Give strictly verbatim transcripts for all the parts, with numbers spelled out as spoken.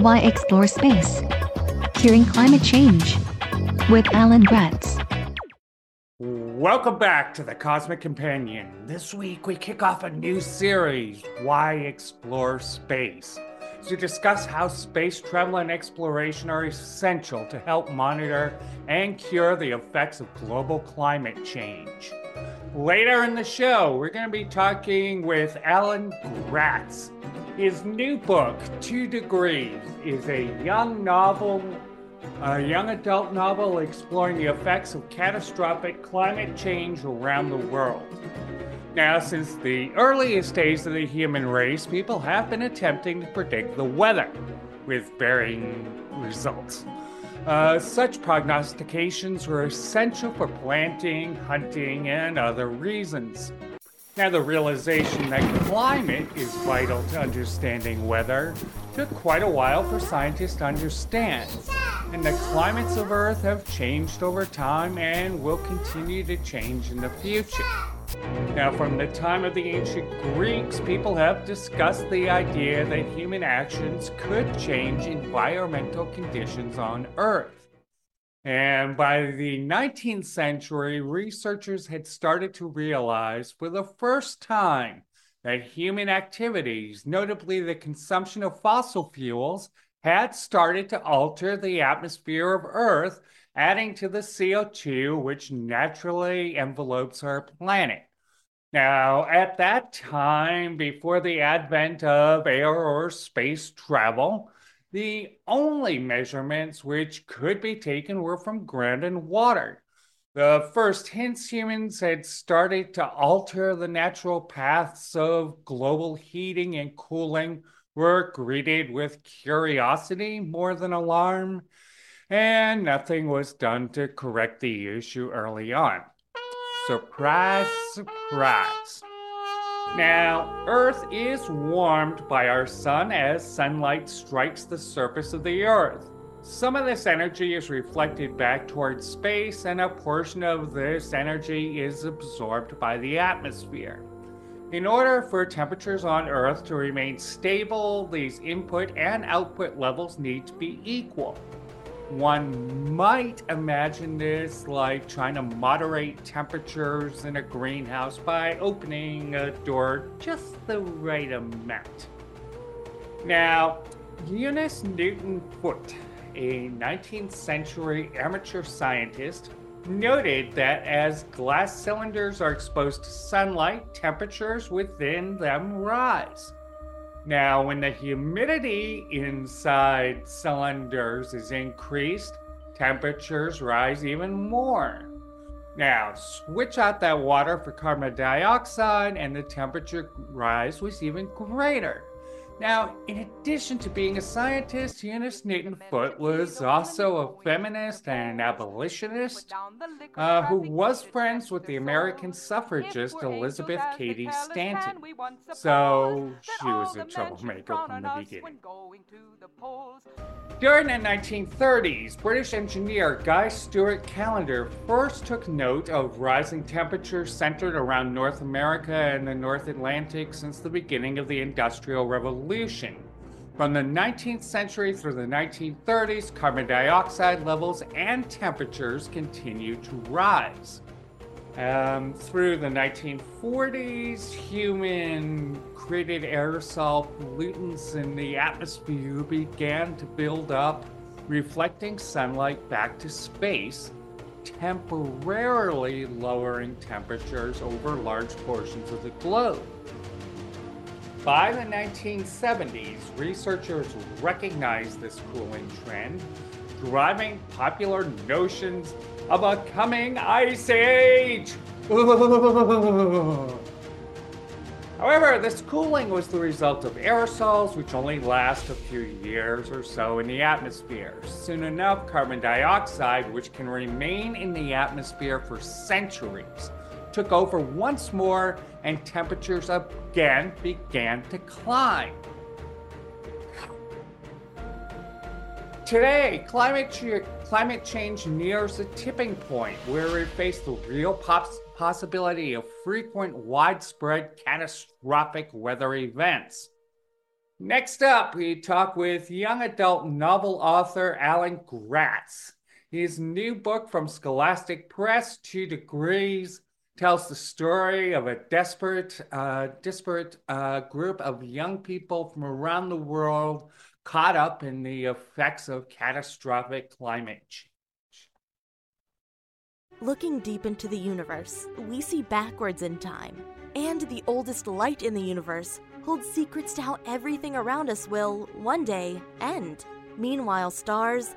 Why Explore Space? Curing Climate Change with Alan Gratz. Welcome back to the Cosmic Companion. This week we kick off a new series, Why Explore Space, to discuss how space travel and exploration are essential to help monitor and cure the effects of global climate change. Later in the show, we're going to be talking with Alan Gratz. His new book, Two Degrees, is a young novel, a young adult novel exploring the effects of catastrophic climate change around the world. Now, since the earliest days of the human race, people have been attempting to predict the weather with varying results. Uh, such prognostications were essential for planting, hunting, and other reasons. Now, the realization that climate is vital to understanding weather took quite a while for scientists to understand, and the climates of Earth have changed over time and will continue to change in the future. Now, from the time of the ancient Greeks, people have discussed the idea that human actions could change environmental conditions on Earth. And by the nineteenth century, researchers had started to realize for the first time that human activities, notably the consumption of fossil fuels, had started to alter the atmosphere of Earth, adding to the C O two which naturally envelopes our planet. Now, at that time, before the advent of air or space travel, the only measurements which could be taken were from ground and water. The first hints humans had started to alter the natural paths of global heating and cooling were greeted with curiosity more than alarm, and nothing was done to correct the issue early on. Surprise, surprise. Now, Earth is warmed by our sun as sunlight strikes the surface of the Earth. Some of this energy is reflected back towards space, and a portion of this energy is absorbed by the atmosphere. In order for temperatures on Earth to remain stable, these input and output levels need to be equal. One might imagine this like trying to moderate temperatures in a greenhouse by opening a door just the right amount. Now, Eunice Newton Foote, a nineteenth century amateur scientist, noted that as glass cylinders are exposed to sunlight, temperatures within them rise. Now, when the humidity inside cylinders is increased, temperatures rise even more. Now, switch out that water for carbon dioxide and the temperature rise was even greater. Now, in addition to being a scientist, Eunice Newton Foote was also a feminist and an abolitionist uh, who was friends with the American suffragist Elizabeth Cady Stanton. So she was a troublemaker from the beginning. During the nineteen thirties, British engineer Guy Stewart Callender first took note of rising temperatures centered around North America and the North Atlantic since the beginning of the Industrial Revolution. From the nineteenth century through the nineteen thirties, carbon dioxide levels and temperatures continued to rise. Um, through the nineteen forties, human-created aerosol pollutants in the atmosphere began to build up, reflecting sunlight back to space, temporarily lowering temperatures over large portions of the globe. By the nineteen seventies, researchers recognized this cooling trend, driving popular notions of a coming ice age. However, this cooling was the result of aerosols, which only last a few years or so in the atmosphere. Soon enough, carbon dioxide, which can remain in the atmosphere for centuries, took over once more, and temperatures again began to climb. Today, climate, ch- climate change nears a tipping point where we face the real pos- possibility of frequent, widespread, catastrophic weather events. Next up, we talk with young adult novel author Alan Gratz. His new book from Scholastic Press, Two Degrees, tells the story of a desperate, uh, disparate uh, group of young people from around the world caught up in the effects of catastrophic climate change. Looking deep into the universe, we see backwards in time. And the oldest light in the universe holds secrets to how everything around us will, one day, end. Meanwhile, stars,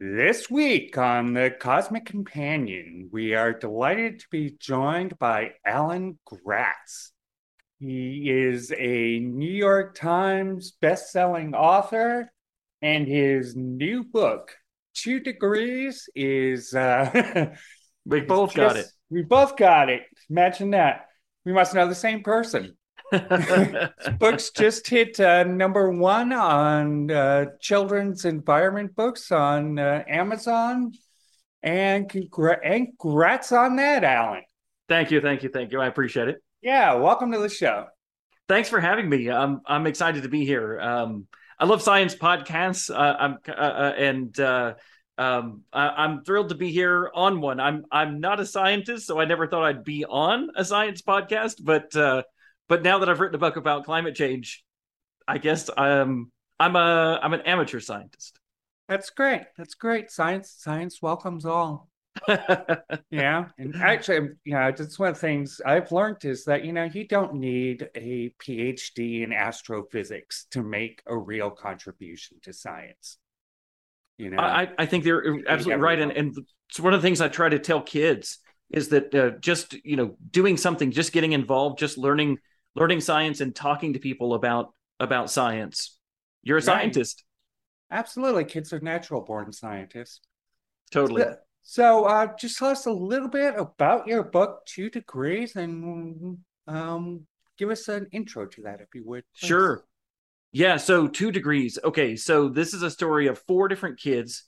This week on The Cosmic Companion, we are delighted to be joined by Alan Gratz. He is a New York Times bestselling author, and his new book, Two Degrees, is... Uh, we both just, got it. We both got it. Imagine that. We must know the same person. Books just hit uh, number one on uh, children's environment books on uh, Amazon. And congrats on that, Alan. Thank you, thank you, thank you. I appreciate it. Yeah, welcome to the show. Thanks for having me. I'm I'm excited to be here. Um, I love science podcasts. Uh, I'm uh, uh, and uh, um, I, I'm thrilled to be here on one. I'm I'm not a scientist, so I never thought I'd be on a science podcast. But uh, but now that I've written a book about climate change, I guess I'm I'm a I'm an amateur scientist. That's great. That's great. Science science welcomes all. Yeah, and actually, you know, just one of the things I've learned is that, you know, you don't need a P H D in astrophysics to make a real contribution to science. You know, I, I think they're absolutely right, and and it's one of the things I try to tell kids is that uh, just, you know, doing something, just getting involved, just learning, learning science, and talking to people about about science. You're a right. scientist. Absolutely, kids are natural born scientists. Totally. So, So uh, just tell us a little bit about your book, Two Degrees, and um, give us an intro to that, if you would. Please. Sure. Yeah, so Two Degrees. Okay, so this is a story of four different kids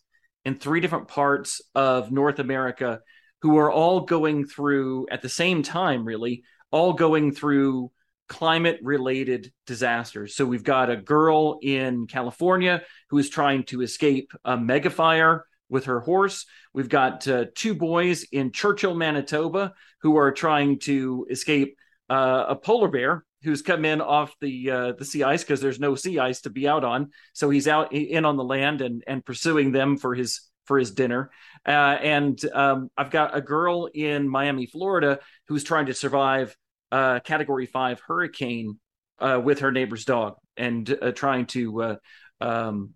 in three different parts of North America who are all going through, at the same time, really, all going through climate-related disasters. So we've got a girl in California who is trying to escape a megafire with her horse. We've got uh, two boys in Churchill, Manitoba, who are trying to escape uh, a polar bear who's come in off the uh, the sea ice because there's no sea ice to be out on. So he's out in on the land and and pursuing them for his for his dinner. Uh, and um, I've got a girl in Miami, Florida, who's trying to survive a Category Five hurricane uh, with her neighbor's dog and uh, trying to. Uh, um,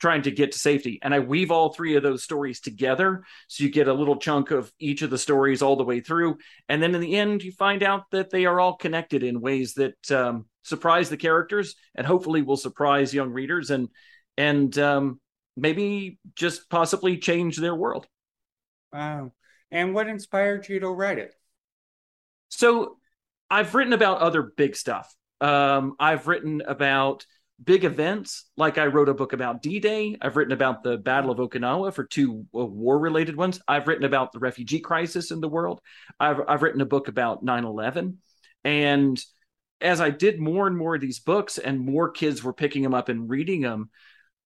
trying to get to safety. And I weave all three of those stories together. So you get a little chunk of each of the stories all the way through. And then in the end, you find out that they are all connected in ways that um, surprise the characters and hopefully will surprise young readers and and um, maybe just possibly change their world. Wow. And what inspired you to write it? So I've written about other big stuff. Um, I've written about big events, like I wrote a book about D-Day. I've written about the Battle of Okinawa for two uh, war-related ones. I've written about the refugee crisis in the world. I've I've written a book about nine eleven. And as I did more and more of these books and more kids were picking them up and reading them,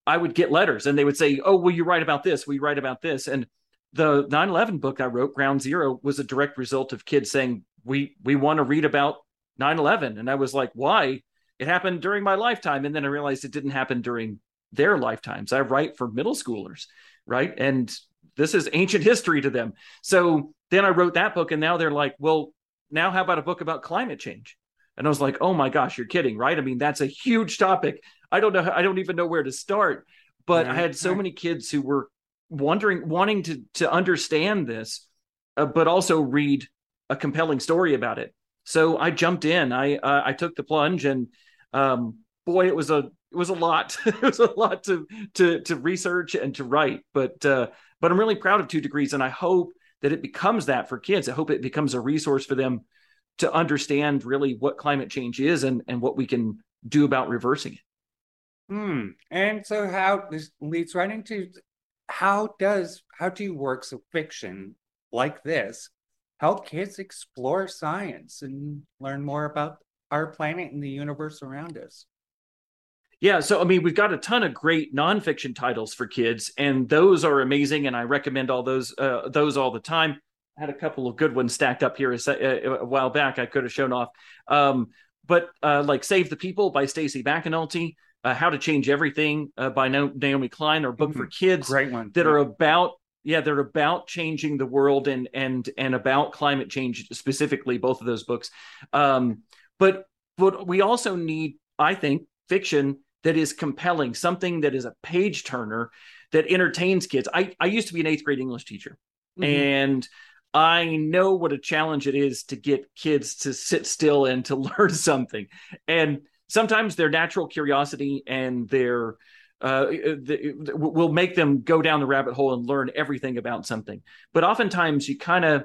I would get letters and they would say, oh, will you write about this? Will you write about this? And the nine eleven book I wrote, Ground Zero, was a direct result of kids saying, we, we want to read about nine eleven. And I was like, why? It happened during my lifetime, and then I realized it didn't happen during their lifetimes. I write for middle schoolers, right? And this is ancient history to them. So then I wrote that book, and now they're like, well, now how about a book about climate change? And I was like, oh my gosh, you're kidding, right? I mean, that's a huge topic. I don't know. I don't even know where to start. But right. I had so many kids who were wondering, wanting to to understand this, uh, but also read a compelling story about it. So I jumped in. I uh, I took the plunge, and um, boy, it was a it was a lot. It was a lot to to to research and to write. But uh, but I'm really proud of Two Degrees, and I hope that it becomes that for kids. I hope it becomes a resource for them to understand really what climate change is and, and what we can do about reversing it. Mm. And so how this leads right into how does how do works of fiction like this help kids explore science and learn more about our planet and the universe around us? Yeah, so I mean, we've got a ton of great nonfiction titles for kids, and those are amazing, and I recommend all those uh, those all the time. I had a couple of good ones stacked up here a, se- a while back. I could have shown off, um, but uh, like "Save the People" by Stacy McAnulty, uh, "How to Change Everything" uh, by no- Naomi Klein, are book mm-hmm. for kids Great one. that yeah. are about yeah they're about changing the world and and and about climate change specifically. Both of those books, um, but but we also need, I think, fiction that is compelling, something that is a page turner that entertains kids. I, I used to be an eighth grade English teacher, mm-hmm. and I know what a challenge it is to get kids to sit still and to learn something. And sometimes their natural curiosity and their uh, the, will make them go down the rabbit hole and learn everything about something. But oftentimes you kind of,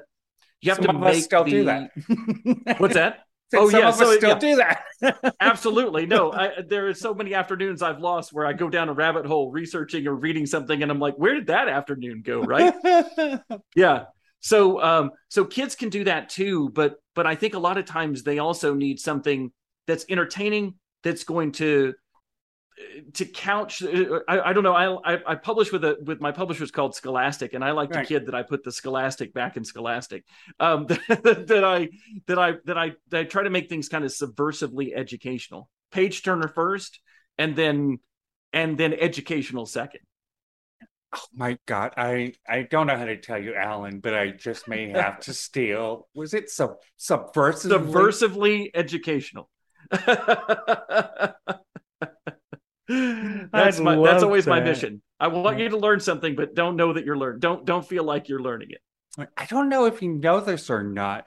you have Some to of make us still the, do that. What's that? So oh, some yeah, of us so, still yeah. do that. Absolutely. No, I, there are so many afternoons I've lost where I go down a rabbit hole researching or reading something, and I'm like, where did that afternoon go, right? yeah. So um, so kids can do that too, but but I think a lot of times they also need something that's entertaining, that's going to to couch. I, I don't know. I, I I publish with a with my publishers called Scholastic, and I like right. to kid that I put the Scholastic back in Scholastic. Um, that, that, that I that I that I that I try to make things kind of subversively educational. Page turner first, and then and then educational second. Oh my God, I I don't know how to tell you, Alan, but I just may have to steal. Was it sub subversively subversively educational? That's I'd my that's always that. my mission. I want yeah. you to learn something, but don't know that you're learning. Don't don't feel like you're learning it. I don't know if you know this or not,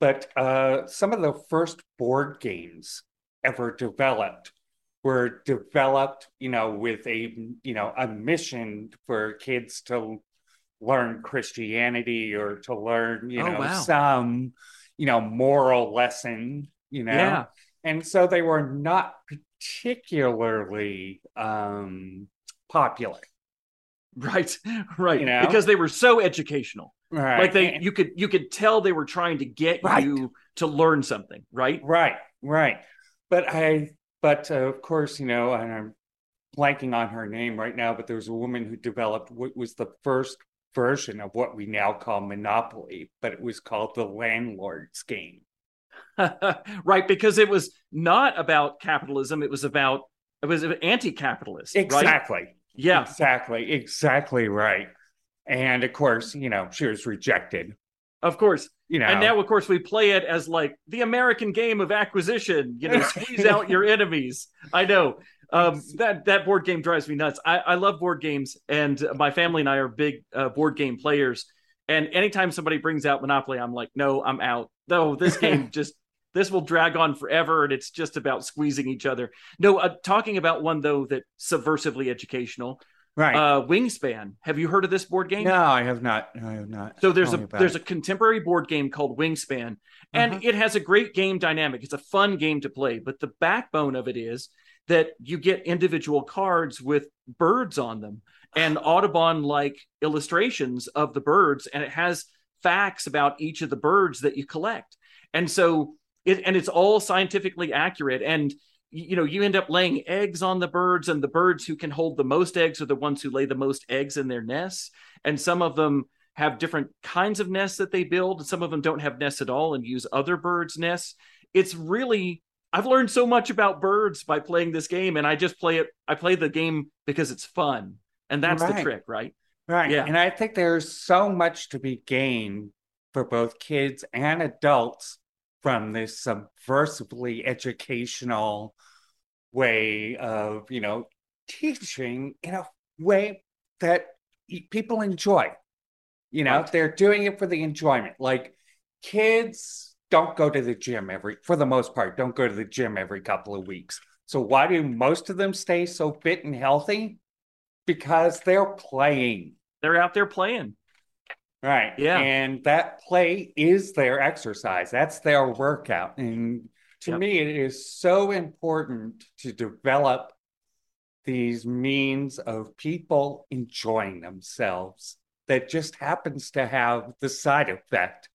but uh, some of the first board games ever developed were developed, you know, with a you know a mission for kids to learn Christianity or to learn, you oh, know, wow. some you know moral lesson, you know, yeah. and so they were not particularly um, popular, right? Right, you know? Because they were so educational. Right. Like they, you could you could tell they were trying to get right. you to learn something, right? Right, right. But I, but uh, of course, you know, and I'm blanking on her name right now. But there was a woman who developed what was the first version of what we now call Monopoly, but it was called the Landlord's Game. Right, because it was not about capitalism. It was about it was anti-capitalist. Exactly. Right? Yeah. Exactly. Exactly right. And of course, you know, she was rejected. Of course, you know. And now, of course, we play it as like the American game of acquisition. You know, squeeze out your enemies. I know um, that that board game drives me nuts. I, I love board games, and my family and I are big uh, board game players. And anytime somebody brings out Monopoly, I'm like, no, I'm out. No, this game just, this will drag on forever. And it's just about squeezing each other. No, uh, talking about one, though, that subversively educational. Right. Uh, Wingspan. Have you heard of this board game? No, I have not. No, I have not. So there's Tell a there's it. a contemporary board game called Wingspan. And uh-huh. it has a great game dynamic. It's a fun game to play. But the backbone of it is that you get individual cards with birds on them and Audubon-like illustrations of the birds. And it has facts about each of the birds that you collect, and so it and it's all scientifically accurate, and you know you end up laying eggs on the birds, and the birds who can hold the most eggs are the ones who lay the most eggs in their nests, and some of them have different kinds of nests that they build, and some of them don't have nests at all and use other birds' nests. It's really, I've learned so much about birds by playing this game, and I just play it I play the game because it's fun, and that's right. the trick, right? Right. Yeah. And I think there's so much to be gained for both kids and adults from this subversively educational way of, you know, teaching in a way that people enjoy. You know, right. They're doing it for the enjoyment. Like, kids don't go to the gym every, for the most part, don't go to the gym every couple of weeks. So why do most of them stay so fit and healthy? Because they're playing. They're out there playing. Right. Yeah. And that play is their exercise. That's their workout. And to yep. me, it is so important to develop these means of people enjoying themselves that just happens to have the side effect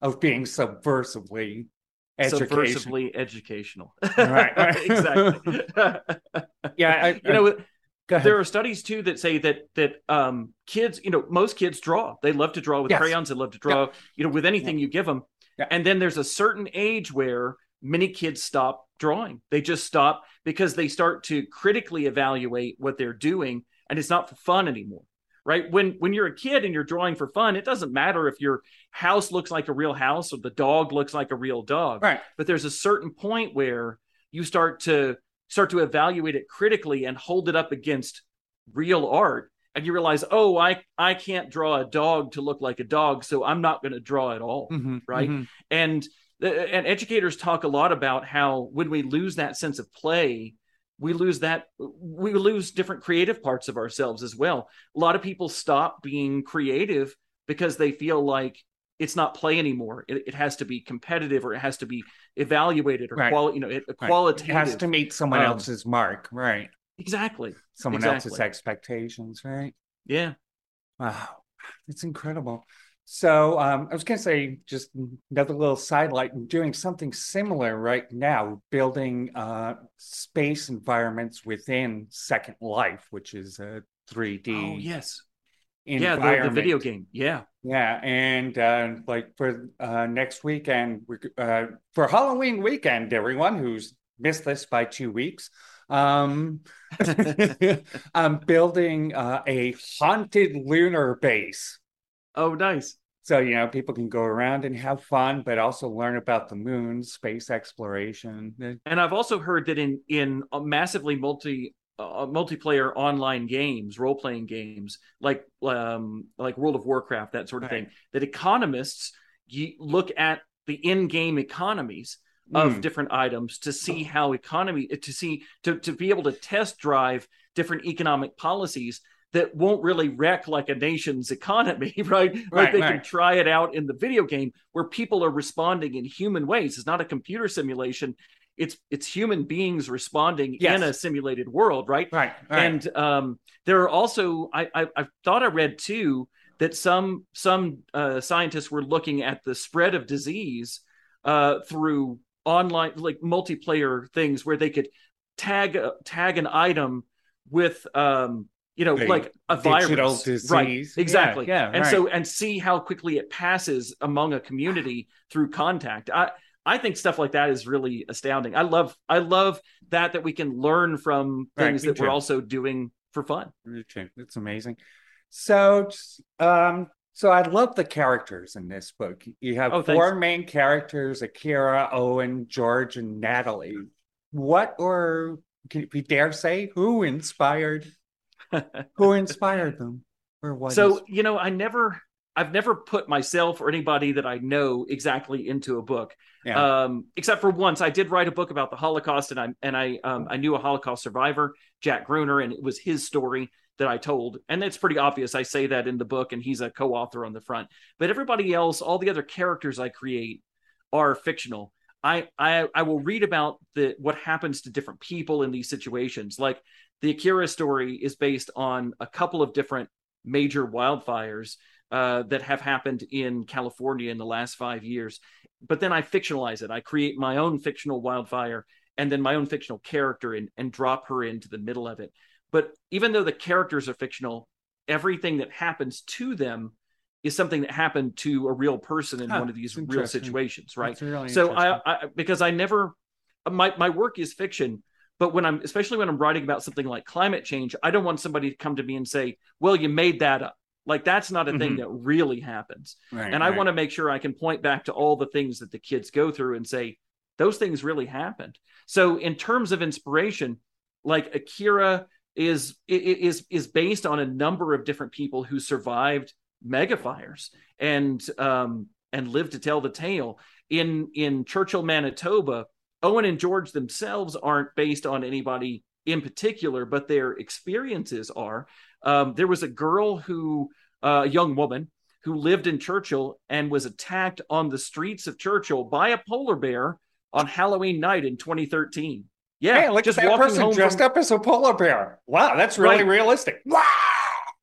of being subversively educational. Subversively educational. Right. Right. Exactly. Yeah. I, you I, know, there are studies, too, that say that that um, kids, you know, most kids draw. They love to draw with yes. crayons. They love to draw, yeah. you know, with anything yeah. you give them. Yeah. And then there's a certain age where many kids stop drawing. They just stop because they start to critically evaluate what they're doing. And it's not for fun anymore. Right. When when you're a kid and you're drawing for fun, it doesn't matter if your house looks like a real house or the dog looks like a real dog. Right. But there's a certain point where you start to start to evaluate it critically and hold it up against real art. And you realize, oh, I, I can't draw a dog to look like a dog, so I'm not going to draw at all. Mm-hmm, right. Mm-hmm. And and educators talk a lot about how when we lose that sense of play, we lose that, we lose different creative parts of ourselves as well. A lot of people stop being creative because they feel like it's not play anymore. It, it has to be competitive, or it has to be evaluated, or right. quali- you know, it, right. qualitative. It has to meet someone um, else's mark, right? Exactly. Someone exactly. else's expectations, right? Yeah. Wow, it's incredible. So um, I was going to say, just another little sidelight, doing something similar right now, building uh, space environments within Second Life, which is a three D oh, yes. environment. Yeah, the, the video game. Yeah. Yeah. And uh, like for uh, next weekend, uh, for Halloween weekend, everyone who's missed this by two weeks, um, I'm building uh, a haunted lunar base. Oh, nice. So, you know, people can go around and have fun, but also learn about the moon, space exploration. And I've also heard that in in massively multi uh, multiplayer online games, role-playing games, like um, like World of Warcraft, that sort of right. thing, that economists you look at the in-game economies mm. of different items to see how economy, to see, to, to be able to test drive different economic policies that won't really wreck like a nation's economy, right? Like right, they right. can try it out in the video game where people are responding in human ways. It's not a computer simulation. It's it's human beings responding yes. in a simulated world, right? Right. right. And um, there are also, I, I I thought I read too, that some, some uh, scientists were looking at the spread of disease uh, through online, like multiplayer things where they could tag, uh, tag an item with, um, you know, the like a virus, disease. Right? Exactly. Yeah, yeah, and right. so, and see how quickly it passes among a community through contact. I, I think stuff like that is really astounding. I love, I love that, that we can learn from things right, that too. We're also doing for fun. It's amazing. So, um, so I love the characters in this book. You have oh, four thanks. main characters: Akira, Owen, George, and Natalie. What, or can we dare say, who inspired? Who inspired them, or what? So is- you know, I never, I've never put myself or anybody that I know exactly into a book, yeah. um, except for once. I did write a book about the Holocaust, and I and I um, I knew a Holocaust survivor, Jack Gruner, and it was his story that I told, and it's pretty obvious. I say that in the book, and he's a co-author on the front. But everybody else, all the other characters I create, are fictional. I I, I will read about the what happens to different people in these situations, like. The Akira story is based on a couple of different major wildfires uh, that have happened in California in the last five years. But then I fictionalize it. I create my own fictional wildfire and then my own fictional character and, and drop her into the middle of it. But even though the characters are fictional, everything that happens to them is something that happened to a real person in huh, one of these real situations, right? Really so I, I, because I never, my, my work is fiction. But when I'm, especially when I'm writing about something like climate change, I don't want somebody to come to me and say, well, you made that up. Like, that's not a mm-hmm. thing that really happens. Right, and I right. want to make sure I can point back to all the things that the kids go through and say, those things really happened. So in terms of inspiration, like Akira is is is based on a number of different people who survived mega fires and um, and lived to tell the tale. In in Churchill, Manitoba, Owen and George themselves aren't based on anybody in particular, but their experiences are. Um, there was a girl who, uh, a young woman, who lived in Churchill and was attacked on the streets of Churchill by a polar bear on Halloween night in twenty thirteen. Yeah, hey, look just at that person dressed from... up as a polar bear. Wow, that's really right. realistic. Wow!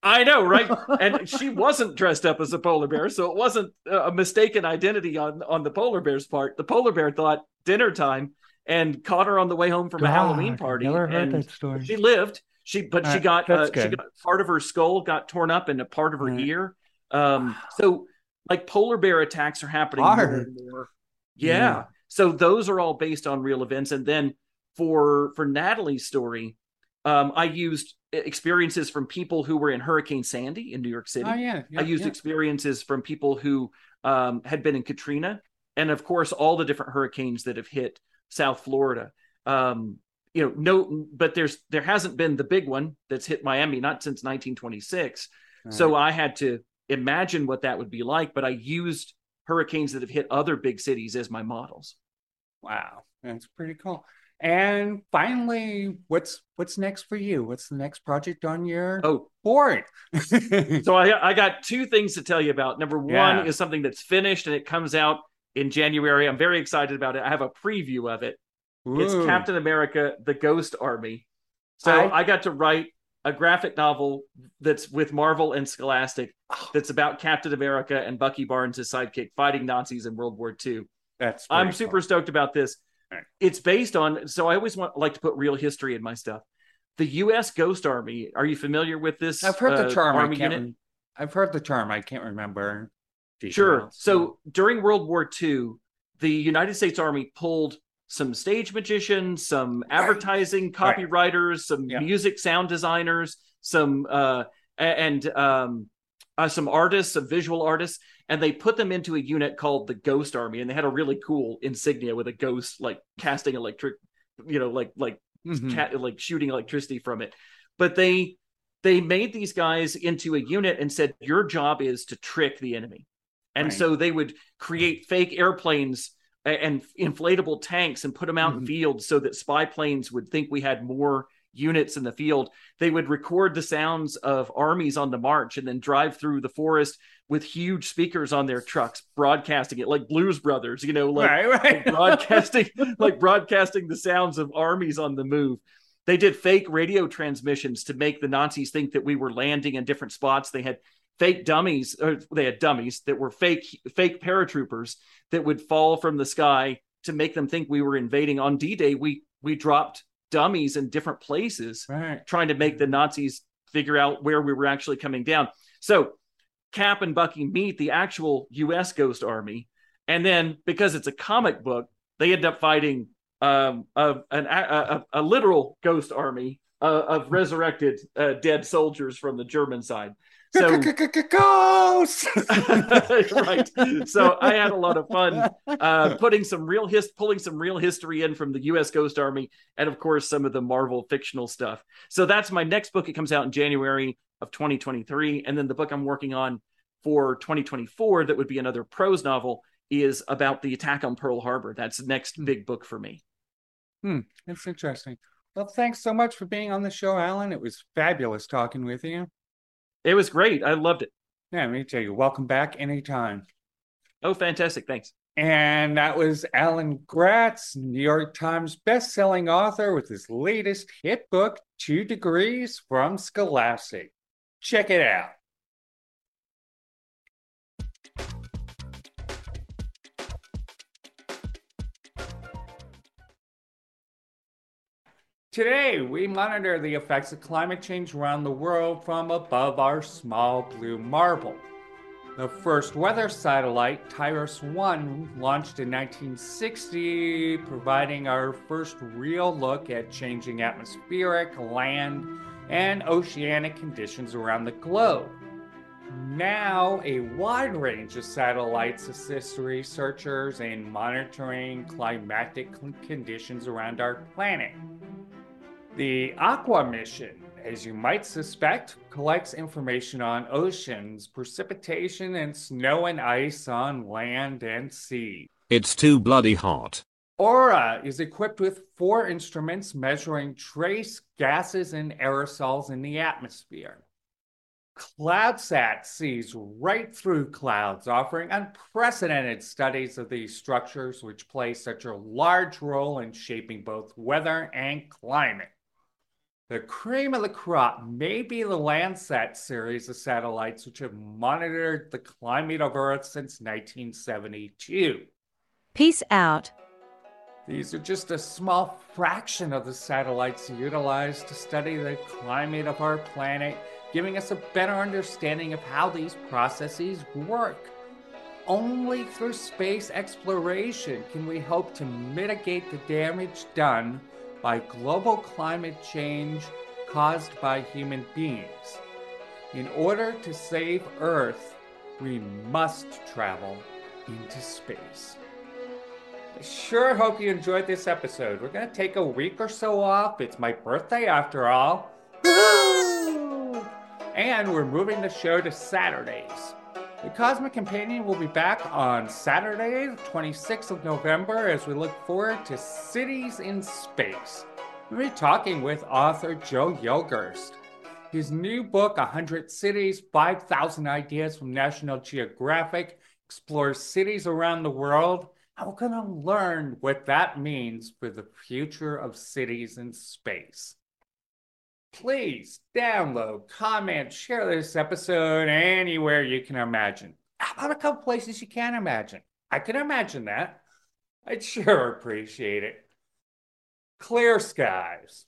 I know, right? And she wasn't dressed up as a polar bear, so it wasn't a mistaken identity on, on the polar bear's part. The polar bear thought dinner time and caught her on the way home from God, a Halloween party. Never heard that story. She lived. She, but All she got uh, she got part of her skull got torn up and a part of her right. ear. Um, wow. So, like, polar bear attacks are happening Hard. more and more. Yeah. yeah. So those are all based on real events, and then for for Natalie's story. Um, I used experiences from people who were in Hurricane Sandy in New York City. Oh, yeah, yeah, I used yeah. experiences from people who um, had been in Katrina, and of course, all the different hurricanes that have hit South Florida. Um, you know, no, but there's there hasn't been the big one that's hit Miami, not since nineteen twenty-six. All so right. I had to imagine what that would be like, but I used hurricanes that have hit other big cities as my models. Wow, that's pretty cool. And finally, what's what's next for you? What's the next project on your oh. board? So I, I got two things to tell you about. Number one yeah. is something that's finished and it comes out in January. I'm very excited about it. I have a preview of it. Ooh. It's Captain America, the Ghost Army. So I, I got to write a graphic novel that's with Marvel and Scholastic oh. that's about Captain America and Bucky Barnes, his sidekick, fighting Nazis in World War Two. That's I'm super cool. stoked about this. It's based on, so I always want like to put real history in my stuff. The U S Ghost Army, are you familiar with this? I've heard the term. Uh, Army unit? Re- I've heard the term. I can't remember. Details. Sure. So during World War Two, the United States Army pulled some stage magicians, some advertising right. copywriters, right. some yeah. music sound designers, some uh, and um, uh, some artists, some visual artists. And they put them into a unit called the Ghost Army, and they had a really cool insignia with a ghost, like casting electric, you know, like like mm-hmm. cat, like shooting electricity from it. But they they made these guys into a unit and said, your job is to trick the enemy. And right. so they would create fake airplanes and inflatable tanks and put them out mm-hmm. in fields so that spy planes would think we had more units in the field. They would record the sounds of armies on the march and then drive through the forest with huge speakers on their trucks, broadcasting it like Blues Brothers, you know, like, right, right. like broadcasting, like broadcasting the sounds of armies on the move. They did fake radio transmissions to make the Nazis think that we were landing in different spots. They had fake dummies, or they had dummies that were fake, fake paratroopers that would fall from the sky to make them think we were invading. On D-Day, we, we dropped dummies in different places, right. trying to make the Nazis figure out where we were actually coming down. So Cap and Bucky meet the actual U S Ghost Army, and then because it's a comic book, they end up fighting um, a, an, a, a literal ghost army uh, of resurrected uh, dead soldiers from the German side. So ghosts, right? So I had a lot of fun uh, putting some real his- pulling some real history in from the U S Ghost Army, and of course some of the Marvel fictional stuff. So that's my next book. It comes out in January of twenty twenty-three, and then the book I'm working on for twenty twenty-four that would be another prose novel is about the attack on Pearl Harbor. That's the next big book for me. Hmm, that's interesting. Well, thanks so much for being on the show, Alan. It was fabulous talking with you. It was great. I loved it. Yeah, me too. Welcome back anytime. Oh, fantastic. Thanks. And that was Alan Gratz, New York Times bestselling author, with his latest hit book, Two Degrees from Scholastic. Check it out. Today, we monitor the effects of climate change around the world from above our small blue marble. The first weather satellite, TIROS one, launched in nineteen sixty, providing our first real look at changing atmospheric, land, and oceanic conditions around the globe. Now, a wide range of satellites assist researchers in monitoring climatic conditions around our planet. The Aqua mission as you might suspect, collects information on oceans, precipitation, and snow and ice on land and sea. It's too bloody hot. Aura is equipped with four instruments measuring trace gases and aerosols in the atmosphere. CloudSat sees right through clouds, offering unprecedented studies of these structures, which play such a large role in shaping both weather and climate. The cream of the crop may be the Landsat series of satellites, which have monitored the climate of Earth since nineteen seventy-two. Peace out. These are just a small fraction of the satellites utilized to study the climate of our planet, giving us a better understanding of how these processes work. Only through space exploration can we hope to mitigate the damage done by global climate change caused by human beings. In order to save Earth, we must travel into space. I sure hope you enjoyed this episode. We're going to take a week or so off. It's my birthday after all. And we're moving the show to Saturdays. The Cosmic Companion will be back on Saturday, the twenty-sixth of November, as we look forward to Cities in Space. We'll be talking with author Joe Yogerst. His new book, one hundred cities, five thousand Ideas from National Geographic, explores cities around the world. And we're going to learn what that means for the future of cities in space. Please download, comment, share this episode anywhere you can imagine. How about a couple places you can't imagine? I can imagine that. I'd sure appreciate it. Clear skies.